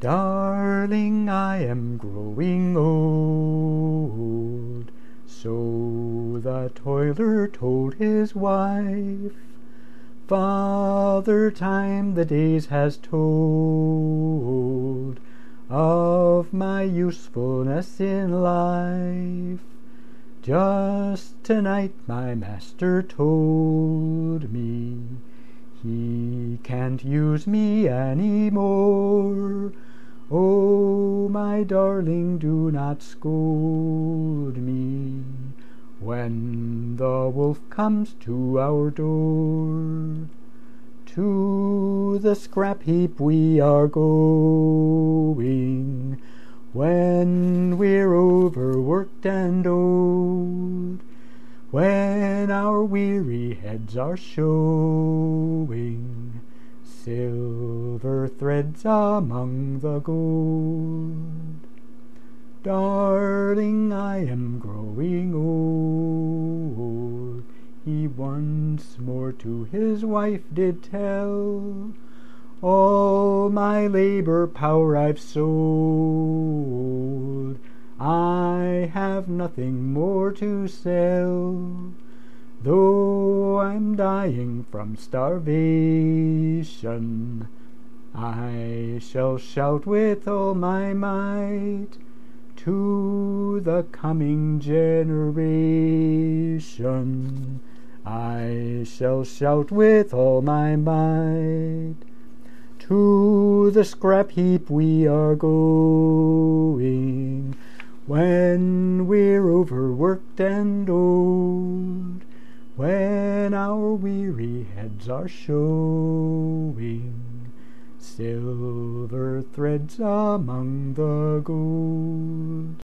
Darling, I am growing old, so the toiler told his wife. Father Time the days has told of my usefulness in life. Just tonight my master told me he can't use me any more. Oh, my darling, do not scold me when the wolf comes to our door. To the scrap heap we are going when we're overworked and old, when our weary heads are showing silver threads among the gold. Darling, I am growing old, he once more to his wife did tell. All my labor power I've sold, I have nothing more to sell. Though I'm dying from starvation, I shall shout with all my might to the coming generation. I shall shout with all my might. To the scrap heap we are going when we're overworked and old, when our weary heads are showing silver threads among the gold.